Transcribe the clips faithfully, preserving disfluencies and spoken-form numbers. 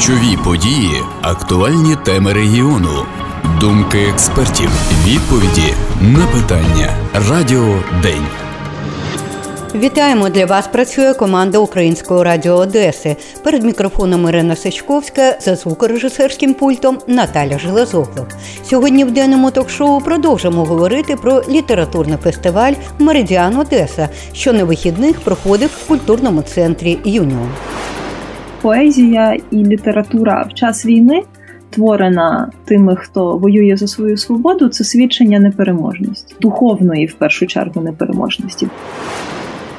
Ключові події, актуальні теми регіону, думки експертів, відповіді на питання. Радіо День. Вітаємо! Для вас працює команда Українського радіо Одеси. Перед мікрофоном Ірина Сачковська, за звукорежисерським пультом Наталя Железогло. Сьогодні в денному ток-шоу продовжимо говорити про літературний фестиваль «Меридіан Одеса», що на вихідних проходив в культурному центрі «Юніон». Поезія і література в час війни, творена тими, хто воює за свою свободу, це свідчення непереможності, духовної, в першу чергу, непереможності.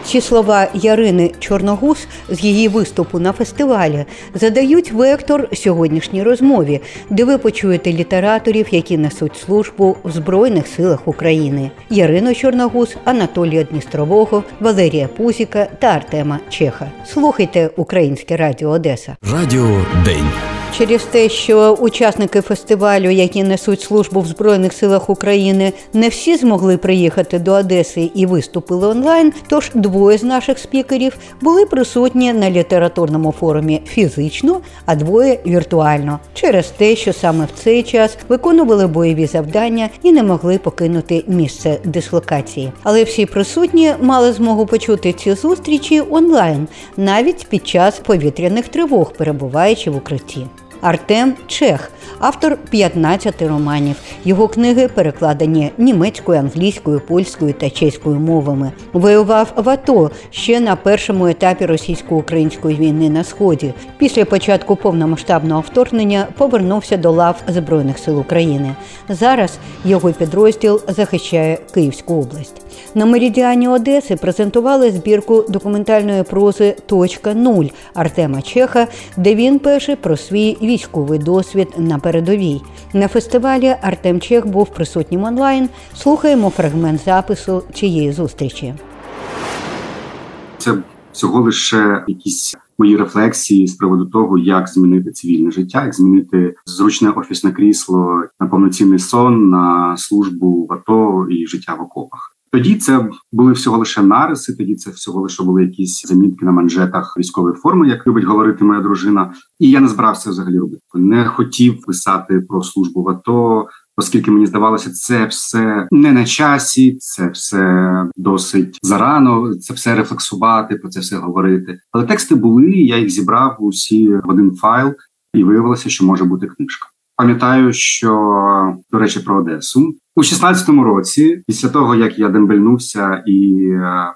Ці слова Ярини Чорногуз з її виступу на фестивалі задають вектор сьогоднішній розмові, де ви почуєте літераторів, які несуть службу в Збройних силах України. Ярину Чорногуз, Анатолія Дністрового, Валерія Пузіка та Артема Чеха. Слухайте Українське радіо Одеса. Радіо День. Через те, що учасники фестивалю, які несуть службу в Збройних силах України, не всі змогли приїхати до Одеси і виступили онлайн, тож двоє з наших спікерів були присутні на літературному форумі фізично, а двоє – віртуально. Через те, що саме в цей час виконували бойові завдання і не могли покинути місце дислокації. Але всі присутні мали змогу почути ці зустрічі онлайн, навіть під час повітряних тривог, перебуваючи в укритті. Артем Чех – автор п'ятнадцяти романів. Його книги перекладені німецькою, англійською, польською та чеською мовами. Воював в АТО ще на першому етапі російсько-української війни на Сході. Після початку повномасштабного вторгнення повернувся до лав Збройних сил України. Зараз його підрозділ захищає Київську область. На «Меридіані Одеси» презентували збірку документальної прози «Точка нуль» Артема Чеха, де він пише про свій військовий досвід на передовій. На фестивалі Артем Чех був присутнім онлайн. Слухаємо фрагмент запису цієї зустрічі. Це всього лише якісь мої рефлексії з приводу того, як змінити цивільне життя, як змінити зручне офісне крісло на повноцінний сон, на службу в АТО і життя в окопах. Тоді це були всього лише нариси, тоді це всього лише були якісь замітки на манжетах військової форми, як любить говорити моя дружина. І я не збирався взагалі робити. Не хотів писати про службу в АТО, оскільки мені здавалося, це все не на часі, це все досить зарано, це все рефлексувати, про це все говорити. Але тексти були, я їх зібрав усі в один файл, і виявилося, що може бути книжка. Пам'ятаю, що, до речі, про Одесу. У шістнадцятому році, після того, як я дембельнувся і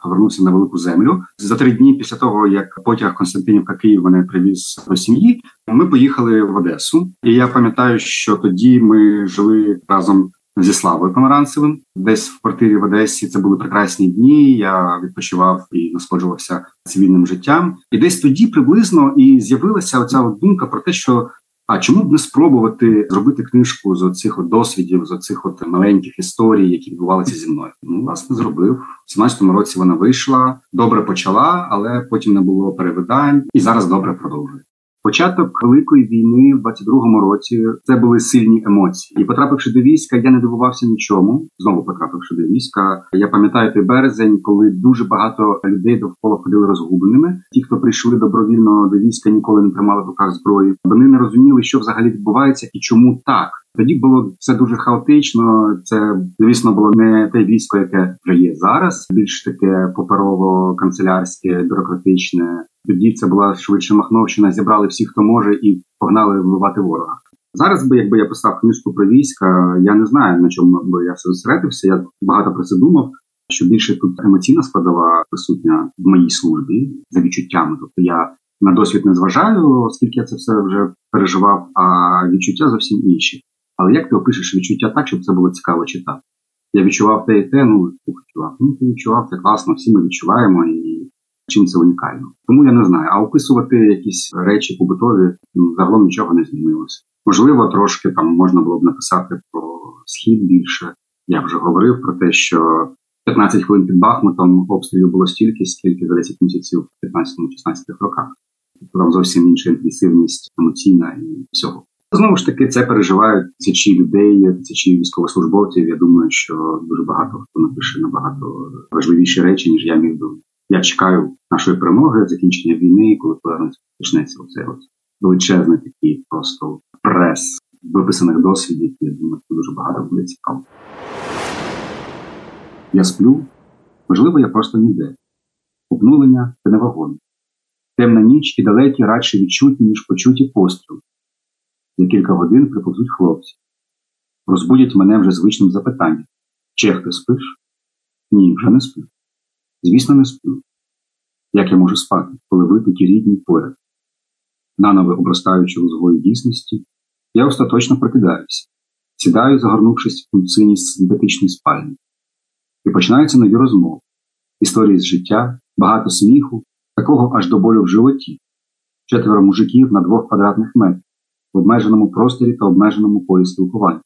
повернувся на велику землю, за три дні після того, як потяг Константинівка-Київ мене привіз до сім'ї, ми поїхали в Одесу. І я пам'ятаю, що тоді ми жили разом зі Славою Комаранцевим. Десь в квартирі в Одесі це були прекрасні дні, я відпочивав і насолоджувався цивільним життям. І десь тоді приблизно і з'явилася оця от думка про те, що а чому б не спробувати зробити книжку з оцих от досвідів, з оцих от маленьких історій, які відбувалися зі мною? Ну, власне, зробив. У сімнадцятому році вона вийшла, добре почала, але потім не було перевидань і зараз добре продовжує. Початок Великої війни в двадцять другому році – це були сильні емоції. І потрапивши до війська, я не дивувався нічому. Знову потрапивши до війська. Я пам'ятаю той березень, коли дуже багато людей довкола ходили розгубленими. Ті, хто прийшли добровільно до війська, ніколи не тримали в руках зброї. Вони не розуміли, що взагалі відбувається і чому так. Тоді було все дуже хаотично. Це, звісно, було не те військо, яке вже є зараз. Більш таке паперово-канцелярське, бюрократичне. Тоді це була швидше Махновщина, зібрали всіх, хто може, і погнали вбивати ворога. Зараз би, якби я писав книжку про війська, я не знаю, на чому би я все зосередився, я багато про це думав, що більше тут емоційна складова присутня в моїй службі, за відчуттями. Тобто я на досвід не зважаю, оскільки я це все вже переживав, а відчуття зовсім інші. Але як ти опишеш відчуття так, щоб це було цікаво читати? Я відчував те і те, ну, відчував, ну, ти відчував, це класно, всі ми відчуваємо, і чим це унікально. Тому я не знаю. А описувати якісь речі побутові, загалом нічого не змінилося. Можливо, трошки там можна було б написати про Схід більше. Я вже говорив про те, що п'ятнадцять хвилин під Бахмутом обстрілів було стільки, скільки за десять місяців в п'ятнадцятому-шістнадцятому роках. Там зовсім інша інтенсивність емоційна і всього. Знову ж таки, це переживають тисячі людей, тисячі військовослужбовців. Я думаю, що дуже багато хто напише набагато важливіші речі, ніж я міг думати. Я чекаю нашої перемоги, закінчення війни, коли повернеться почнеться оце величезний такий просто прес виписаних досвідів, я думаю, це дуже багато буде цікаво. Я сплю, можливо, я просто ніде. Обнулення – це не вагон. Темна ніч і далекі радше відчутні, ніж почуті постріли. За кілька годин приповзуть хлопці. Розбудять мене вже звичним запитанням. Чех, ти спиш? Ні, вже не сплю. Звісно, не сплю. Як я можу спати, коли ви такі рідні поряд? Наново обростаючи лузгою дійсності, я остаточно прокидаюся. Сідаю, загорнувшись в пульцині синтетичної спальні. І починаються нові розмови. Історії з життя, багато сміху, такого аж до болю в животі. Четверо мужиків на двох квадратних метрах, в обмеженому просторі та обмеженому полі спілкування.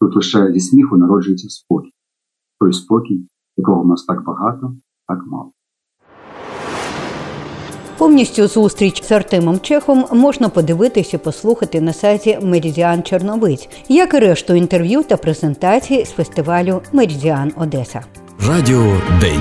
Тут лише зі сміху народжується спокій. Той спокій, якого в нас так багато, так мало. Повністю зустріч з Артемом Чехом можна подивитись і послухати на сайті «Меридіан Черновиць», як і решту інтерв'ю та презентації з фестивалю «Меридіан Одеса». Радіо День.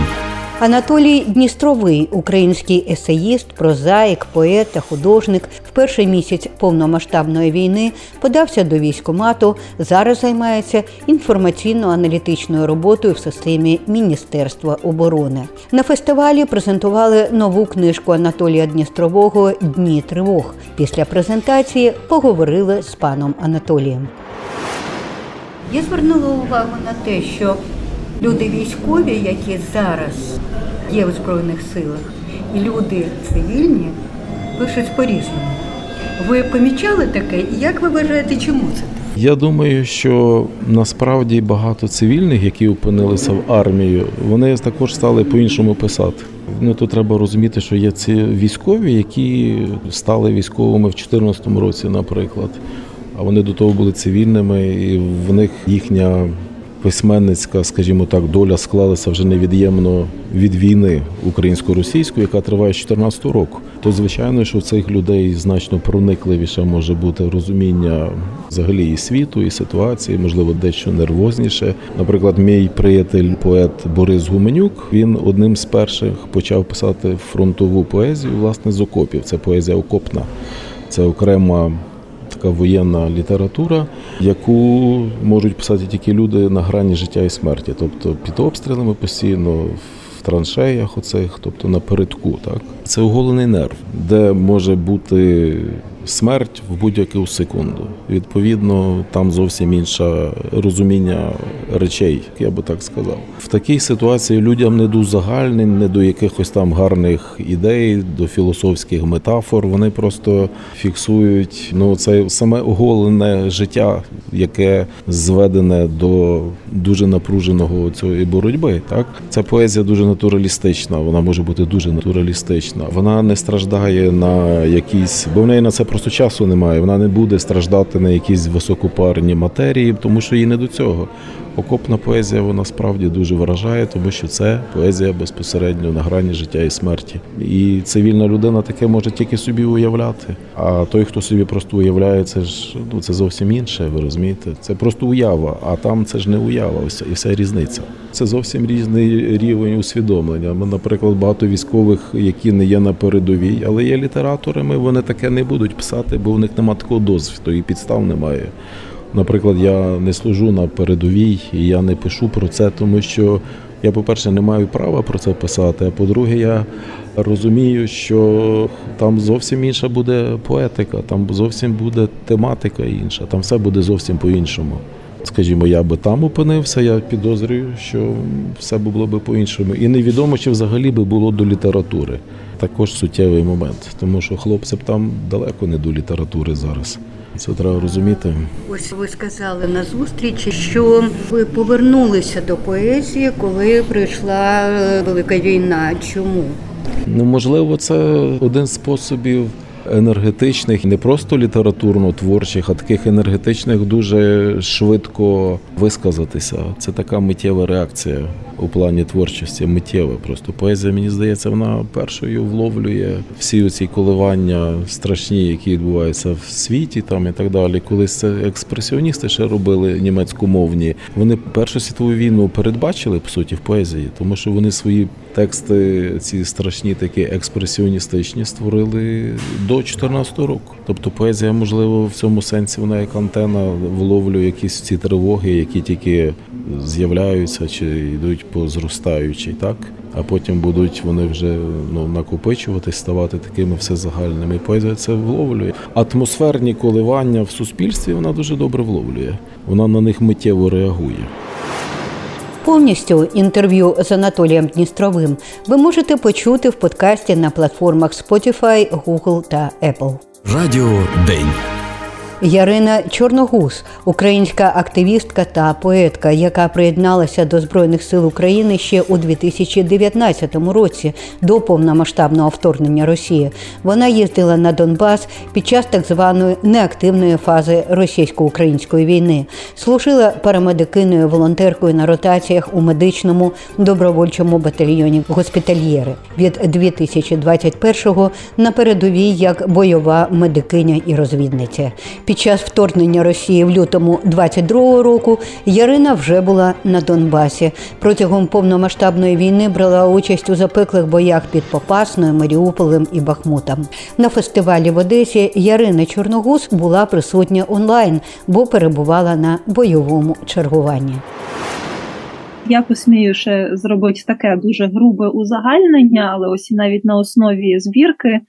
Анатолій Дністровий, український есеїст, прозаїк, поет та художник, в перший місяць повномасштабної війни подався до військкомату, зараз займається інформаційно-аналітичною роботою в системі Міністерства оборони. На фестивалі презентували нову книжку Анатолія Дністрового «Дні тривог». Після презентації поговорили з паном Анатолієм. Я звернула увагу на те, що люди військові, які зараз є у Збройних силах, і люди цивільні, пишуть по-різному. Ви помічали таке? І як ви вважаєте, чому це? Я думаю, що насправді багато цивільних, які опинилися в армії, вони також стали по-іншому писати. Ну, тут треба розуміти, що є ці військові, які стали військовими в дві тисячі чотирнадцятому році, наприклад. А вони до того були цивільними, і в них їхня письменницька, скажімо так, доля склалася вже невід'ємно від війни українсько-російської, яка триває з дві тисячі чотирнадцятого року. То, звичайно, що в цих людей значно проникливіше може бути розуміння взагалі і світу, і ситуації, можливо, дещо нервозніше. Наприклад, мій приятель, поет Борис Гуменюк, він одним з перших почав писати фронтову поезію, власне, з окопів. Це поезія окопна, це окрема така воєнна література, яку можуть писати тільки люди на грані життя і смерті, тобто під обстрілами постійно, в траншеях оцих, тобто напередку. Так? Це оголений нерв, де може бути смерть в будь-яку секунду. Відповідно, там зовсім інше розуміння речей, я би так сказав. В такій ситуації людям не до загальнень, не до якихось там гарних ідей, до філософських метафор. Вони просто фіксують, ну, це саме оголене життя, яке зведене до дуже напруженого цієї боротьби. Так, ця поезія дуже натуралістична, вона може бути дуже натуралістична. Вона не страждає на якісь, бо в неї на це просто часу немає, вона не буде страждати на якісь високопарні матерії, тому що їй не до цього. Окопна поезія, вона справді дуже вражає, тому що це поезія безпосередньо на грані життя і смерті. І цивільна людина таке може тільки собі уявляти. А той, хто собі просто уявляє, це ж, ну, це зовсім інше, ви розумієте? Це просто уява, а там це ж не уява, ось і вся різниця. Це зовсім різний рівень усвідомлення. Ми, наприклад, багато військових, які не є на передовій, але є літераторами, вони таке не будуть писати, бо в них немає такого досвіду і підстав немає. Наприклад, я не служу на передовій і я не пишу про це, тому що я, по-перше, не маю права про це писати, а по-друге, я розумію, що там зовсім інша буде поетика, там зовсім буде тематика інша, там все буде зовсім по-іншому. Скажімо, я би там опинився, я підозрюю, що все було би по-іншому. І невідомо, чи взагалі би було до літератури. Також суттєвий момент, тому що хлопці б там далеко не до літератури зараз. Це треба розуміти. Ось ви сказали на зустрічі, що ви повернулися до поезії, коли прийшла велика війна. Чому? Ну, можливо, це один з способів енергетичних, не просто літературно-творчих, а таких енергетичних дуже швидко висказатися. Це така миттєва реакція у плані творчості, миттєва просто. Поезія, мені здається, вона першою вловлює всі оці коливання страшні, які відбуваються в світі там і так далі. Колись це експресіоністи ще робили німецькомовні. Вони Першу світову війну передбачили, по суті, в поезії, тому що вони свої тексти, ці страшні такі експресіоністичні, створили до до чотирнадцятого року. Тобто поезія, можливо, в цьому сенсі вона як антена вловлює якісь ці тривоги, які тільки з'являються чи йдуть по зростаючій, так? А потім будуть вони вже ну, накопичуватись, ставати такими всезагальними. Поезія це вловлює. Атмосферні коливання в суспільстві вона дуже добре вловлює. Вона на них миттєво реагує. Повністю інтерв'ю з Анатолієм Дністровим ви можете почути в подкасті на платформах Spotify, Google та Apple. Радіо День. Ярина Чорногуз – українська активістка та поетка, яка приєдналася до Збройних сил України ще у дві тисячі дев'ятнадцятому році, до повномасштабного вторгнення Росії. Вона їздила на Донбас під час так званої неактивної фази російсько-української війни. Служила парамедикиною, волонтеркою на ротаціях у медичному добровольчому батальйоні «Госпітальєри». Від дві тисячі двадцять першого на передовій як бойова медикиня і розвідниця. Під час вторгнення Росії в лютому двадцять другого року Ярина вже була на Донбасі. Протягом повномасштабної війни брала участь у запеклих боях під Попасною, Маріуполем і Бахмутом. На фестивалі в Одесі Ярина Чорногуз була присутня онлайн, бо перебувала на бойовому чергуванні. Я посмію ще зробити таке дуже грубе узагальнення, але ось навіть на основі збірки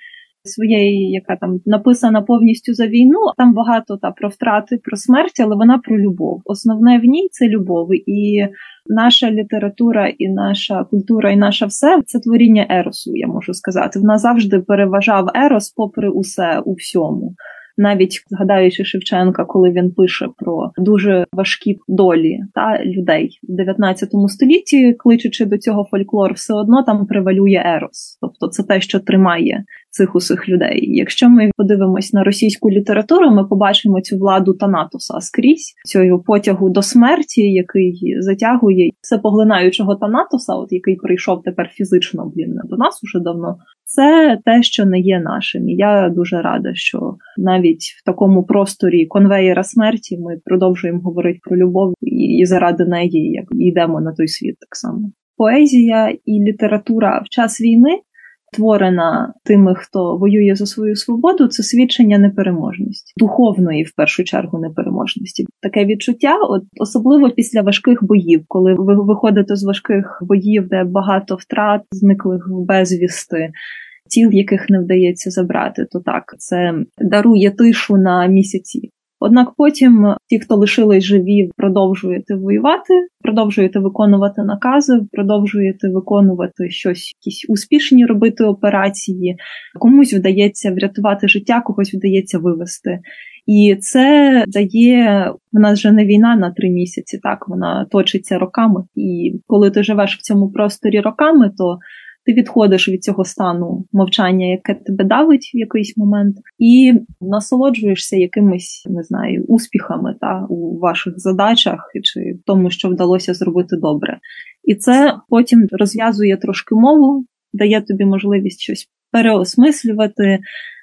своєї, яка там написана повністю за війну, там багато та про втрати, про смерть, але вона про любов. Основне в ній – це любов. І наша література, і наша культура, і наше все – це творіння еросу, я можу сказати. Вона завжди переважав ерос попри усе, у всьому. Навіть згадаючи Шевченка, коли він пише про дуже важкі долі та людей в дев'ятнадцятому столітті, кличучи до цього фольклор, все одно там превалює ерос. Тобто це те, що тримає цих усіх людей. Якщо ми подивимось на російську літературу, ми побачимо цю владу Танатоса скрізь, цього потягу до смерті, який затягує всепоглинаючого Танатоса, от який прийшов тепер фізично, блін, до нас уже давно. Це те, що не є нашим. І я дуже рада, що навіть в такому просторі конвеєра смерті ми продовжуємо говорити про любов і заради неї як йдемо на той світ так само. Поезія і література в час війни, творена тими, хто воює за свою свободу, це свідчення непереможності, духовної, в першу чергу, непереможності. Таке відчуття, от особливо після важких боїв, коли ви виходите з важких боїв, де багато втрат, зниклих безвісти, тіл, яких не вдається забрати, то так, це дарує тишу на місяці. Однак потім ті, хто лишились живі, продовжуєте воювати, продовжуєте виконувати накази, продовжуєте виконувати щось, якісь успішні робити операції. Комусь вдається врятувати життя, когось вдається вивезти. І це дає, в нас вже не війна на три місяці, так, вона точиться роками. І коли ти живеш в цьому просторі роками, то ти відходиш від цього стану мовчання, яке тебе давить в якийсь момент, і насолоджуєшся якимись, не знаю, успіхами та у ваших задачах чи в тому, що вдалося зробити добре. І це потім розв'язує трошки мову, дає тобі можливість щось переосмислювати,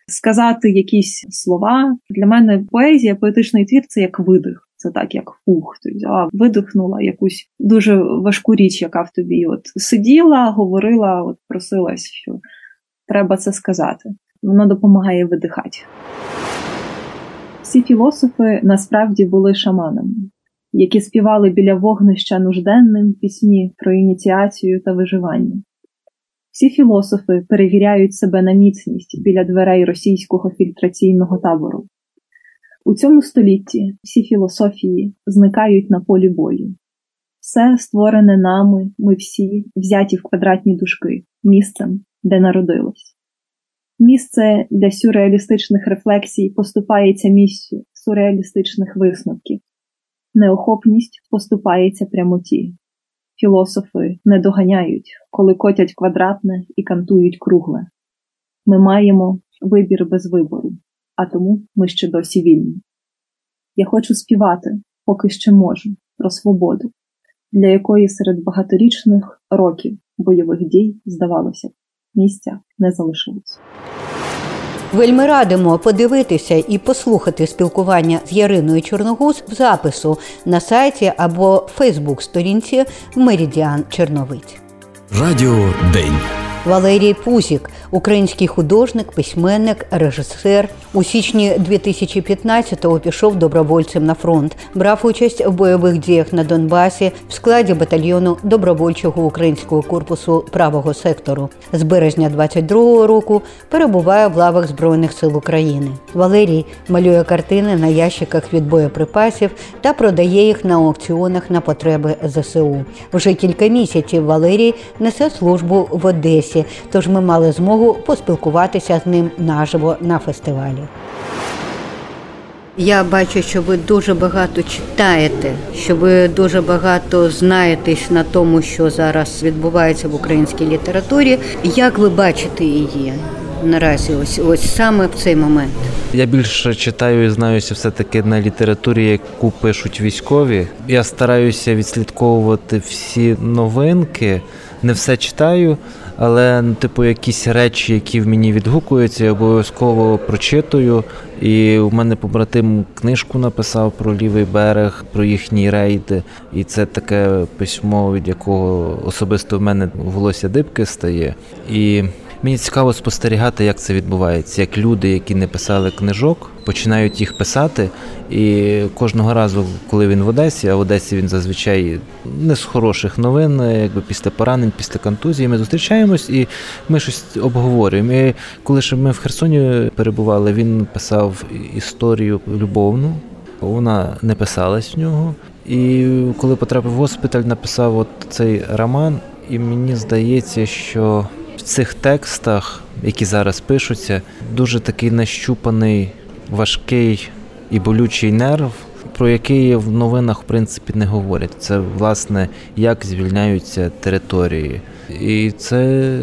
сказати якісь слова. Для мене поезія, поетичний твір – це як видих. Це так, як фух, ти взяла, видихнула якусь дуже важку річ, яка в тобі от сиділа, говорила, от просилась, що треба це сказати. Воно допомагає видихати. Всі філософи насправді були шаманами, які співали біля вогнища нужденним пісні про ініціацію та виживання. Всі філософи перевіряють себе на міцність біля дверей російського фільтраційного табору. У цьому столітті всі філософії зникають на полі бою. Все створене нами, ми всі, взяті в квадратні дужки, місцем, де народилось. Місце для сюрреалістичних рефлексій поступається місцю сюрреалістичних висновків. Неохопність поступається прямоті. Філософи не доганяють, коли котять квадратне і кантують кругле. Ми маємо вибір без вибору. А тому ми ще досі вільні. Я хочу співати, поки ще можу, про свободу, для якої серед багаторічних років бойових дій, здавалося, місця не залишилось. Вельми радимо подивитися і послухати спілкування з Яриною Чорногуз в запису на сайті або фейсбук-сторінці «Меридіан Черновиць». Радіо День. Валерій Пузік – український художник, письменник, режисер. У січні дві тисячі п'ятнадцятого пішов добровольцем на фронт. Брав участь в бойових діях на Донбасі в складі батальйону добровольчого українського корпусу правого сектору. З березня двадцять другого року перебуває в лавах Збройних сил України. Валерій малює картини на ящиках від боєприпасів та продає їх на аукціонах на потреби зе се у. Вже кілька місяців Валерій несе службу в Одесі, тож ми мали змогу поспілкуватися з ним наживо на фестивалі. Я бачу, що ви дуже багато читаєте, що ви дуже багато знаєтесь на тому, що зараз відбувається в українській літературі. Як ви бачите її наразі, ось, ось саме в цей момент? Я більше читаю і знаюся все-таки на літературі, яку пишуть військові. Я стараюся відслідковувати всі новинки, не все читаю, але ну, типу, якісь речі, які в мені відгукуються, я обов'язково прочитую. І в мене побратим книжку написав про лівий берег, про їхні рейди. І це таке письмо, від якого особисто в мене волосся дибки стає. І мені цікаво спостерігати, як це відбувається, як люди, які не писали книжок, починають їх писати. І кожного разу, коли він в Одесі, а в Одесі він зазвичай не з хороших новин, якби після поранень, після контузії, ми зустрічаємось і ми щось обговорюємо. І коли ще ми в Херсоні перебували, він писав історію любовну, вона не писалась в нього. І коли потрапив в госпіталь, написав от цей роман, і мені здається, що в цих текстах, які зараз пишуться, дуже такий нащупаний, важкий і болючий нерв, про який в новинах, в принципі, не говорять. Це, власне, як звільняються території. І це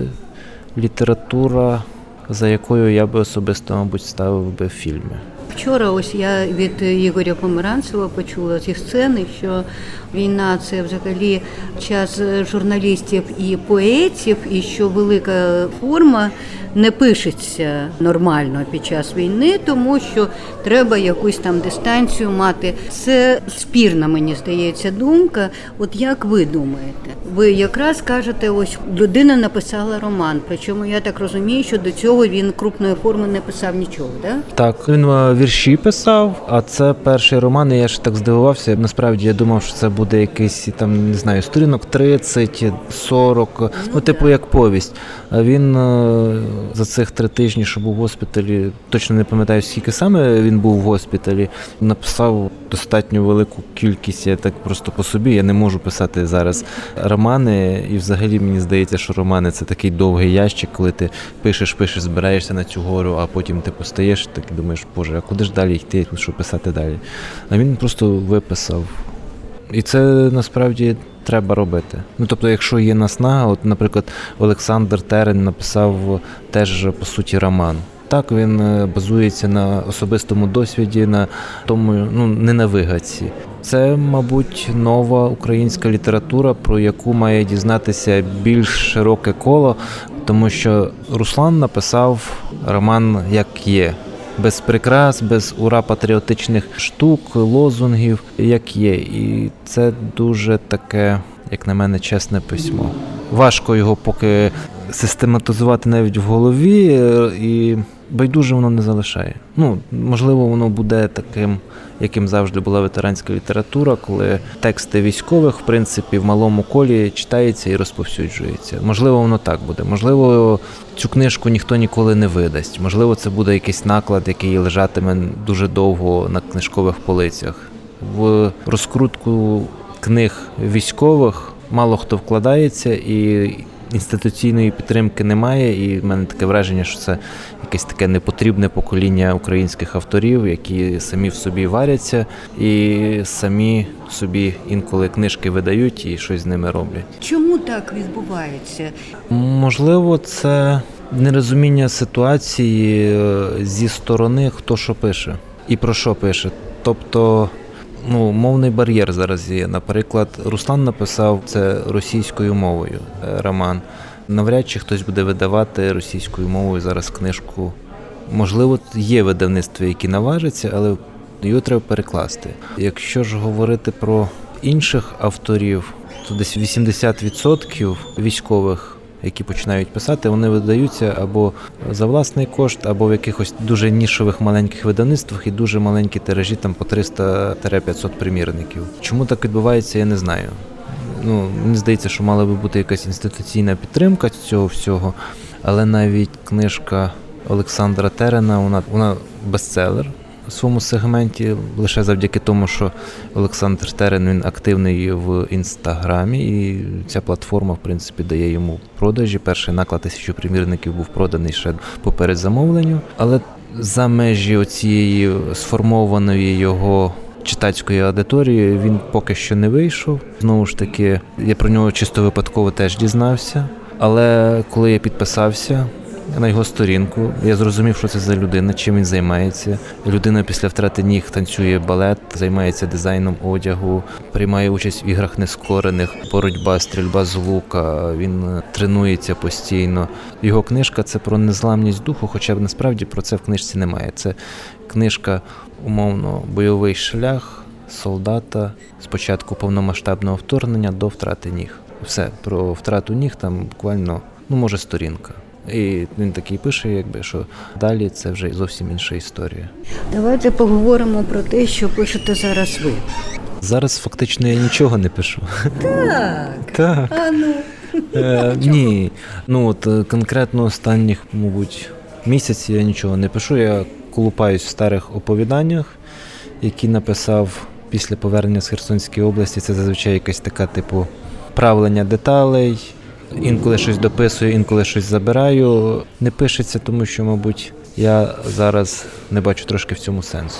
література, за якою я би особисто, мабуть, ставив би фільми. Вчора ось я від Ігоря Померанцева почула зі сцени, що війна – це взагалі час журналістів і поетів, і що велика форма не пишеться нормально під час війни, тому що треба якусь там дистанцію мати. Це спірна, мені здається, думка. От як ви думаєте? Ви якраз кажете, ось людина написала роман, причому я так розумію, що до цього він крупної форми не писав нічого, так? Так, він вірші писав, а це перший роман, і я ж так здивувався. Насправді я думав, що це буде якийсь, там, не знаю, сторінок тридцять сорок, ну, ну типу як повість. А він за цих три тижні, що був в госпіталі, точно не пам'ятаю, скільки саме він був в госпіталі, написав достатньо велику кількість, я так просто по собі, я не можу писати зараз романи, і взагалі мені здається, що романи – це такий довгий ящик, коли ти пишеш, пишеш, збираєшся на цю гору, а потім ти постаєш, так думаєш, боже, а куди ж далі йти, що писати далі? А він просто виписав. І це насправді треба робити. Ну, тобто, якщо є наснага, от, наприклад, Олександр Терен написав теж, по суті, роман. Так, він базується на особистому досвіді, на тому, ну, не на вигадці. Це, мабуть, нова українська література, про яку має дізнатися більш широке коло, тому що Руслан написав роман «Як є». Без прикрас, без ура патріотичних штук, лозунгів, як є. І це дуже таке, як на мене, чесне письмо. Важко його поки систематизувати навіть в голові, і байдуже воно не залишає. Ну, можливо, воно буде таким, яким завжди була ветеранська література, коли тексти військових, в принципі, в малому колі читаються і розповсюджуються. Можливо, воно так буде. Можливо, цю книжку ніхто ніколи не видасть. Можливо, це буде якийсь наклад, який лежатиме дуже довго на книжкових полицях. В розкрутку книг військових мало хто вкладається, і інституційної підтримки немає, і в мене таке враження, що це якесь таке непотрібне покоління українських авторів, які самі в собі варяться і самі собі інколи книжки видають і щось з ними роблять. Чому так відбувається? Можливо, це нерозуміння ситуації зі сторони, хто що пише і про що пише. Тобто, ну, мовний бар'єр зараз є. Наприклад, Руслан написав це російською мовою роман. Навряд чи хтось буде видавати російською мовою зараз книжку. Можливо, є видавництва, які наважаться, але його треба перекласти. Якщо ж говорити про інших авторів, то десь вісімдесят відсотків військових які починають писати, вони видаються або за власний кошт, або в якихось дуже нішових маленьких видавництвах і дуже маленькі тиражі, там по триста - п'ятсот примірників. Чому так відбувається, я не знаю. Ну, мені здається, що мала би бути якась інституційна підтримка цього всього, але навіть книжка Олександра Терена, вона, вона бестселер у своєму сегменті, лише завдяки тому, що Олександр Терен, він активний в Інстаграмі, і ця платформа, в принципі, дає йому продажі. Перший наклад тисячу примірників був проданий ще по передзамовленню, але за межі оцієї сформованої його читацької аудиторії він поки що не вийшов. Знову ж таки, я про нього чисто випадково теж дізнався, але коли я підписався на його сторінку, я зрозумів, що це за людина, чим він займається. Людина після втрати ніг танцює балет, займається дизайном одягу, приймає участь в іграх нескорених, боротьба, стрільба з лука, він тренується постійно. Його книжка – це про незламність духу, хоча б насправді про це в книжці немає. Це книжка, умовно, бойовий шлях солдата з початку повномасштабного вторгнення до втрати ніг. Все, про втрату ніг там буквально, ну, може, сторінка. І він такий пише, якби, що далі це вже зовсім інша історія. Давайте поговоримо про те, що пишете зараз ви. Зараз фактично я нічого не пишу. Так. Так. А ну. Е, ні. Ну от конкретно останніх, мабуть, місяців я нічого не пишу. Я колупаюсь в старих оповіданнях, які написав після повернення з Херсонської області. Це зазвичай якась така типу правлення деталей. Інколи щось дописую, інколи щось забираю. Не пишеться, тому що, мабуть, я зараз не бачу трошки в цьому сенсу.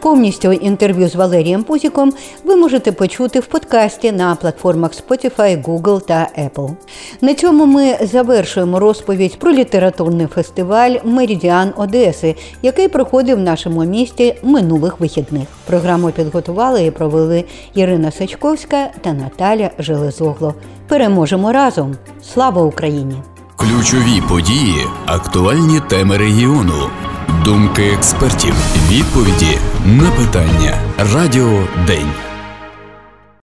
Повністю інтерв'ю з Валерієм Пузіком ви можете почути в подкасті на платформах Spotify, Google та Apple. На цьому ми завершуємо розповідь про літературний фестиваль «Меридіан Одеси», який проходив в нашому місті минулих вихідних. Програму підготували і провели Ірина Сачковська та Наталя Железогло. Переможемо разом! Слава Україні! Ключові події, актуальні теми регіону. Думки експертів. Відповіді на питання. Радіо День.